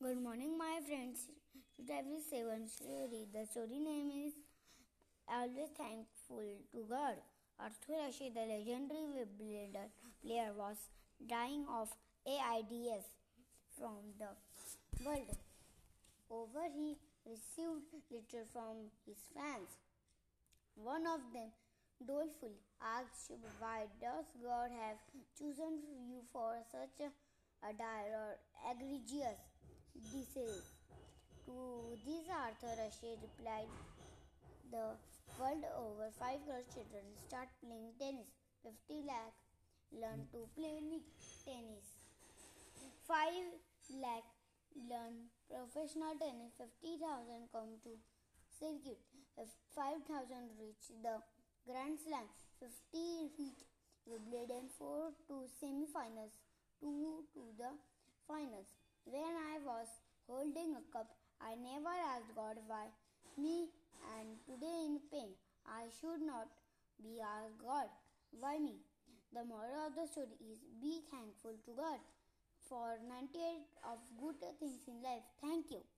Good morning, my friends. Today we say one story. The story name is Always Thankful to God. Arthur Ashe, the legendary Wimbledon player, was dying of AIDS from the world. Over he received letters from his fans. One of them dolefully asked, "Why does God have chosen you for such a dire or egregious disease?" To this, Arthur Ashe replied, "The world over, 5 crore children start playing tennis. 50 lakh learn to play tennis. 5 lakh learn professional tennis. 50,000 come to circuit. 5,000 reach the Grand Slam. 50 reach Wimbledon. 4 to semi-finals. 2 to the finals. When I was holding a cup, I never asked God why me, and today in pain, I should not be asked God why me." The moral of the story is be thankful to God for 98 of good things in life. Thank you.